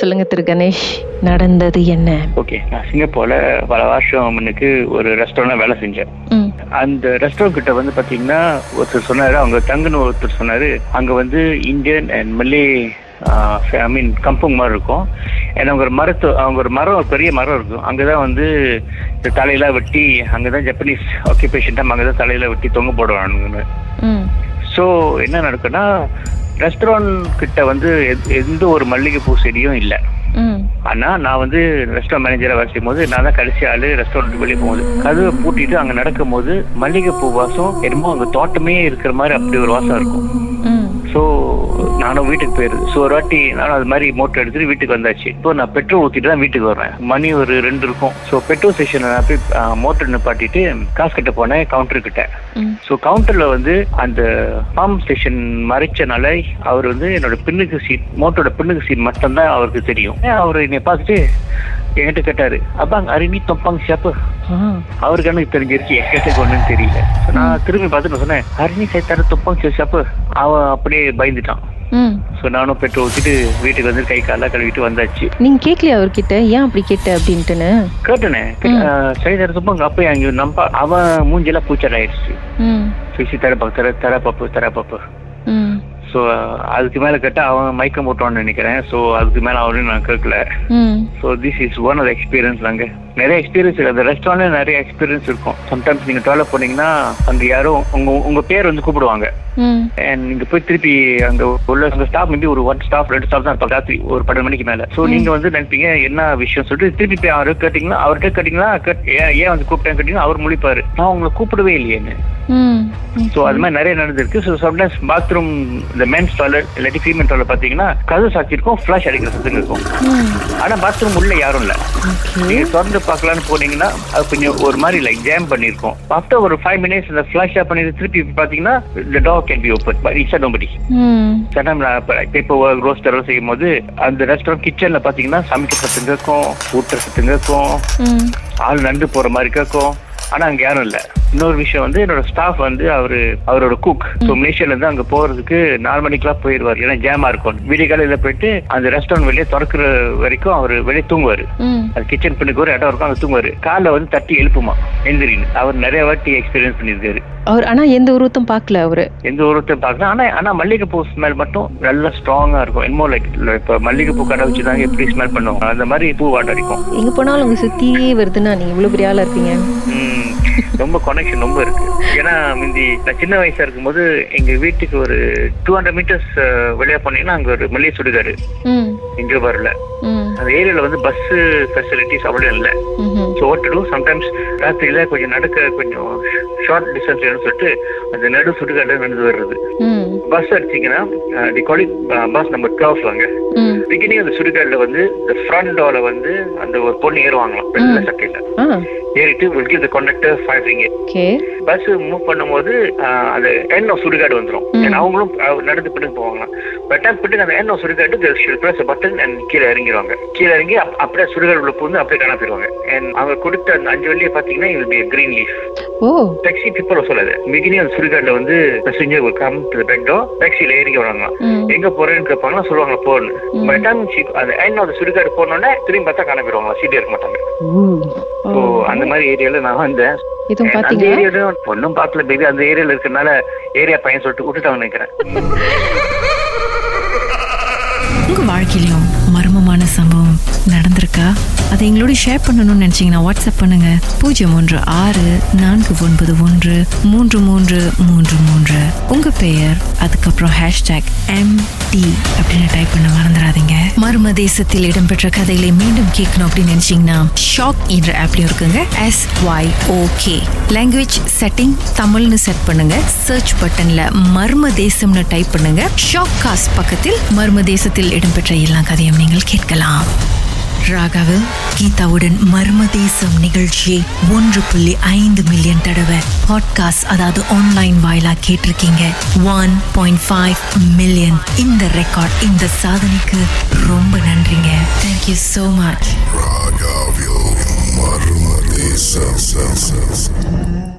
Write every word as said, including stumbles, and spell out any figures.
சொல்லுங்க திரு கணேஷ், நடந்தது என்ன? ஓகே, நான் சிங்கப்பூர்ல பல வருஷம் முன்னுக்கு ஒரு ரெஸ்டாரண்ட் வேலை செஞ்சேன். அந்த ரெஸ்டாரண்ட் கிட்ட வந்து பாத்தீங்கன்னா ஒருத்தர் சொன்னாரு, அவங்க தங்குன்னு ஒருத்தர் சொன்னாரு, அங்க வந்து Indian and Malay I mean கம்பங் மாதிரி இருக்கும். ஏன்னா அவங்க ஒரு மரத்து அவங்க ஒரு மரம் பெரிய மரம் இருக்கும், அங்கேதான் வந்து இந்த தலையெல்லாம் வெட்டி, அங்கேதான் ஜப்பனீஸ் ஆக்கியபேஷன் தான், அங்கேதான் தலையெல்லாம் வெட்டி தொங்க போடுவானுங்கன்னு. ஸோ என்ன நடக்குன்னா, ரெஸ்டாரண்ட் கிட்ட வந்து எந்த ஒரு மல்லிகைப்பூ செடியும் இல்லை. ஆனா நான் வந்து ரெஸ்டாரண்ட் மேனேஜரா வசிக்கும் போது நான் தான் கடைசி ஆளு ரெஸ்டாரண்ட் வெளியே போகும்போது. கதவை பூட்டிட்டு அங்க நடக்கும் போது மல்லிகைப்பூ வாசம் என்னமோ அங்க தோட்டமே இருக்கிற மாதிரி அப்படி ஒரு வாசம் இருக்கும். ஸோ நானும் வீட்டுக்கு போயிருது. ஸோ ஒரு வாட்டி நானும் அது மாதிரி மோட்டர் எடுத்துட்டு வீட்டுக்கு வந்தாச்சு. இப்போ நான் பெட்ரோல் ஊத்திட்டு தான் வீட்டுக்கு வர்றேன், மணி ஒரு ரெண்டு இருக்கும். ஸோ பெட்ரோல் ஸ்டேஷன்ல நான் போய் மோட்டர் நிப்பாட்டிட்டு காசு கிட்ட போனேன், கவுண்டர் கிட்ட. ஸோ கவுண்டர்ல வந்து அந்த பாம் ஸ்டேஷன் மறைச்சனால அவர் வந்து என்னோட பின்னுக்கு சீட், மோட்டரோட பின்னுக்கு சீட் மட்டும்தான் அவருக்கு தெரியும். அவரு என்னை பார்த்துட்டு என்கிட்ட கேட்டாரு, அப்பாங் அருமி தொப்பாங் ஷாப்பு. அவருக்கு எனக்கு தெரிஞ்சிருச்சு, என்கிட்ட ஒண்ணுன்னு தெரியல. நான் திரும்பி பார்த்துட்டு சொன்னேன், அருமி சைத்தாரு தொப்பாங் ஷாப்பு. அவன் அப்படியே பயந்துட்டான். சோ நானும் பெட்ரோல் ஊத்திட்டு வீட்டுக்கு வந்து கை கால கழுவிட்டு வந்தாச்சு. நீங்க கேட்கலையா அவர்கிட்ட, ஏன் அப்படி கேட்ட அப்படின்ட்டுன்னு? கேட்டனே சைதாரப்போ அப்ப அங்க நம்ம அவன் மூஞ்செல்லாம் பூச்சல் ஆயிடுச்சு. சுசி தர பக்தர தர பப்பு தர பப்பு. ஸோ அதுக்கு மேலே கேட்டால் அவன் மயக்கம் போட்டான்னு நினைக்கிறேன். ஸோ அதுக்கு மேலே அவரையும் நான் கேட்கல. So this is one of experience. நாங்கள் நிறைய எக்ஸ்பீரியன்ஸ் இருக்குது, அந்த ரெஸ்டாரண்ட்ல நிறைய எக்ஸ்பீரியன்ஸ் இருக்கும். சம்டைம்ஸ் நீங்கள் டாய்லெட் போனீங்கன்னா அங்கே யாரும் உங்கள் உங்கள் பேர் வந்து கூப்பிடுவாங்க. அண்ட் நீங்கள் போய் திருப்பி அங்கே உள்ள அந்த ஸ்டாஃப் வந்து ஒரு ஒன் ஸ்டாஃப் ரெண்டு ஸ்டாஃப் தான் இருப்பாங்க ராத்திரி ஒரு பன்னெண்டு மணிக்கு மேலே. ஸோ நீங்கள் வந்து நினைப்பீங்க என்ன விஷயம் சொல்லிட்டு திருப்பி போய் அவரை கேட்டிங்கன்னா அவர்கிட்ட கேட்டிங்கன்னா ஏன் ஏன் வந்து கூப்பிட்டேன்னு கேட்டிங்கன்னா அவர் முழிப்பார், நான் உங்களை கூப்பிடவே இல்லையேன்னு. ஸோ அது மாதிரி நிறைய நடந்திருக்கு. ஸோ சம்டைம்ஸ் பாத்ரூம் இந்த மென்ஸ் டாய்லெட் இல்லாட்டி ஃபீமேல் டாய்லெட் பார்த்தீங்கன்னா கதவு சாட்சி இருக்கும், ஃப்ளாஷ் அடிக்கிற சத்தம் இருக்கும். ஆனால் பாத்ரூம் உள்ள யாரும் இல்லை. நீங்கள் திறந்து பார்க்கலான்னு போனீங்கன்னா அது கொஞ்சம் ஒரு மாதிரி லைக் ஜாம் பண்ணியிருக்கோம். ஆஃப்டர் ஒரு ஃபைவ் மினிட்ஸ் இந்த ஃப்ளாஷ் ஆஃப் பண்ணி திருப்பி பார்த்தீங்கன்னா இந்த door can be open but it's nobody. இப்போ ரோஸ் தரவு செய்யும் போது அந்த ரெஸ்டாரண்ட் கிச்சனில் பார்த்தீங்கன்னா சமைக்க சத்தம் கேட்கும், ஊட்டுற சத்தம் கேட்கும், ஆள் நண்டு போகிற மாதிரி கேட்கும். ஆனா அங்க யாரும் இல்ல. இன்னொரு விஷயம் வந்து என்னோட ஸ்டாஃப் வந்து அவரு அவரோட குக். ஸோ மலேசியால இருந்து அங்க போறதுக்கு நாலு மணிக்கெல்லாம் போயிடுவாரு, ஏன்னா ஜாமா இருக்கும். வீடியோ காலையில போயிட்டு அந்த ரெஸ்டாரண்ட் வெளியே திறக்கிற வரைக்கும் அவரு வெளியே தூங்குவாரு. அது கிச்சன் பின்னுக்கு ஒரு இடம் இருக்கும், அங்க தூங்குவாரு. காலை வந்து தட்டி எழுப்புமா எழுந்திரின்னு அவர் நிறைய வாட்டி எக்ஸ்பீரியன்ஸ் பண்ணியிருக்காரு. அவர் ஆனா எந்த உருவத்தையும் பார்க்கல, அவரு எந்த உருவத்தையும் பார்க்கல. ஆனா ஆனா மல்லிகைப்பூ ஸ்மெல் மட்டும் நல்லா ஸ்ட்ராங்கா இருக்கும். என்னமோ லைக் இப்ப மல்லிகைப்பூ கடை வச்சுதாங்க எப்படி ஸ்மெல் பண்ணுவோம் அந்த மாதிரி பூ வாட அடிக்கும். எங்க போனாலும் உங்க சுத்தியே வருதுன்னா நீங்க இவ்வளவு பெரிய ஆளா இருக்கீங்க. ரொம்ப கனெக்ஷன் ரொம்ப இருக்கு. ஏன்னா முந்தி நான் சின்ன வயசா இருக்கும்போது எங்க வீட்டுக்கு ஒரு டூ ஹண்ட்ரட் மீட்டர்ஸ் வெளியே போனீங்கன்னா அங்க ஒரு மல்லிகை சுடுகாடு எங்கேயோ வரல. அந்த ஏரியால வந்து பஸ் ஃபெசிலிட்டிஸ் அவ்வளோ இல்லை. So what to do sometimes ராத்திரியில கொஞ்சம் நடக்க கொஞ்சம் ஷார்ட் டிஸ்டன்ஸ் சொல்லிட்டு அந்த நடு சுடுகாடு நடந்து வர்றது. பஸ் அடிச்சிங்கன்னா பஸ் நம்பர் டுவெல் வாங்க பிகினிங் அந்த சுடுகாடுல வந்து இந்த ஃப்ரண்ட் டோர்ல வந்து அந்த ஒரு பொண்ணு ஏறுவாங்களாம் வெள்ள சட்டையில. ஏறிட்டு உங்களுக்கு இந்த conductor five ringer bus move பண்ணும்போது அந்த எண்ணோ சுடுகாடு வந்துடும். ஏன்னா அவங்களும் நடந்து பிட்டுக்கு போவாங்களாம். பட் டைம் பிட்டுக்கு அந்த எண்ணோ சுடுகாடு பட்டன் அண்ட் கீழே இறங்கிடுவாங்க. கீழே இறங்கி அப்படியே சுடுகாடு உள்ள பூந்து அப்படியே காண போயிடுவாங்க. அண்ட் அவங்க கொடுத்த அந்த அஞ்சு வழியை பாத்தீங்கன்னா இவள் be green leaf. Taxi people சொல்லாது பிகினிங் அந்த சுடுகாடுல வந்து பேசஞ்சர் ஒரு கம் டு தி பெட்டோ டாக்ஸியில இறங்கி வராங்களாம். எங்க போறேன்னு கேட்பாங்கன்னா சொல்லுவாங்களா போன்னு. பட் டைம் அந்த எண்ணோ அந்த சுடுகாடு போனோடனே திரும்பி பார்த்தா காண போயிடுவாங்களா, சீட்டே இருக்க மாட்டாங்க. ஸோ அந்த மாதிரி ஏரியால நான் வந்தேன். ஒன்னும் பார்க்கல பேபி, அந்த ஏரியால இருக்கறனால ஏரியா பையன் சொல்லிட்டு விட்டுட்டாங்கன்னு நினைக்கிறேன். உங்க வாழ்க்கையிலும் மர்மமான சம்பவம் நடந்திருக்கா? அதை எங்களோட ஷேர் பண்ணணும்னு நினைச்சீங்கன்னா வாட்ஸ்அப் பண்ணுங்க பூஜ்ஜியம் ஒன்று ஆறு நான்கு ஒன்பது ஒன்று மூன்று மூன்று மூன்று மூன்று. உங்க பெயர் அதுக்கப்புறம் ஹேஷ்டாக் எம் டி அப்படின்னு டைப் பண்ண மறந்துடாதீங்க. மர்ம தேசத்தில் இடம்பெற்ற கதைகளை மீண்டும் கேட்கணும் அப்படின்னு நினைச்சீங்கன்னா ஷாக் என்ற ஆப்லயும் இருக்குங்க. S Y okay language setting தமிழ்னு செட் பண்ணுங்க. சர்ச் பட்டன்ல மர்ம தேசம்னு டைப் பண்ணுங்க. ஷாக் காஸ்ட் பக்கத்தில் மர்ம தேசத்தில் இடம்பெற்ற எல்லா கதையும் நீங்கள் கேட்கலாம். ராகவன் கீதாவுடன் மர்ம தேசம் நிகழ்ச்சியை ஒன்று புள்ளி ஐந்து மில்லியன் தடவை பாட்காஸ்ட் அதாவது ஆன்லைன் வாயிலா கேட்டிருக்கீங்க. ஒன் பாயிண்ட் ஃபைவ் மில்லியன் இந்த ரெக்கார்ட் இந்த சாதனைக்கு ரொம்ப நன்றிங்க. Thank you so much.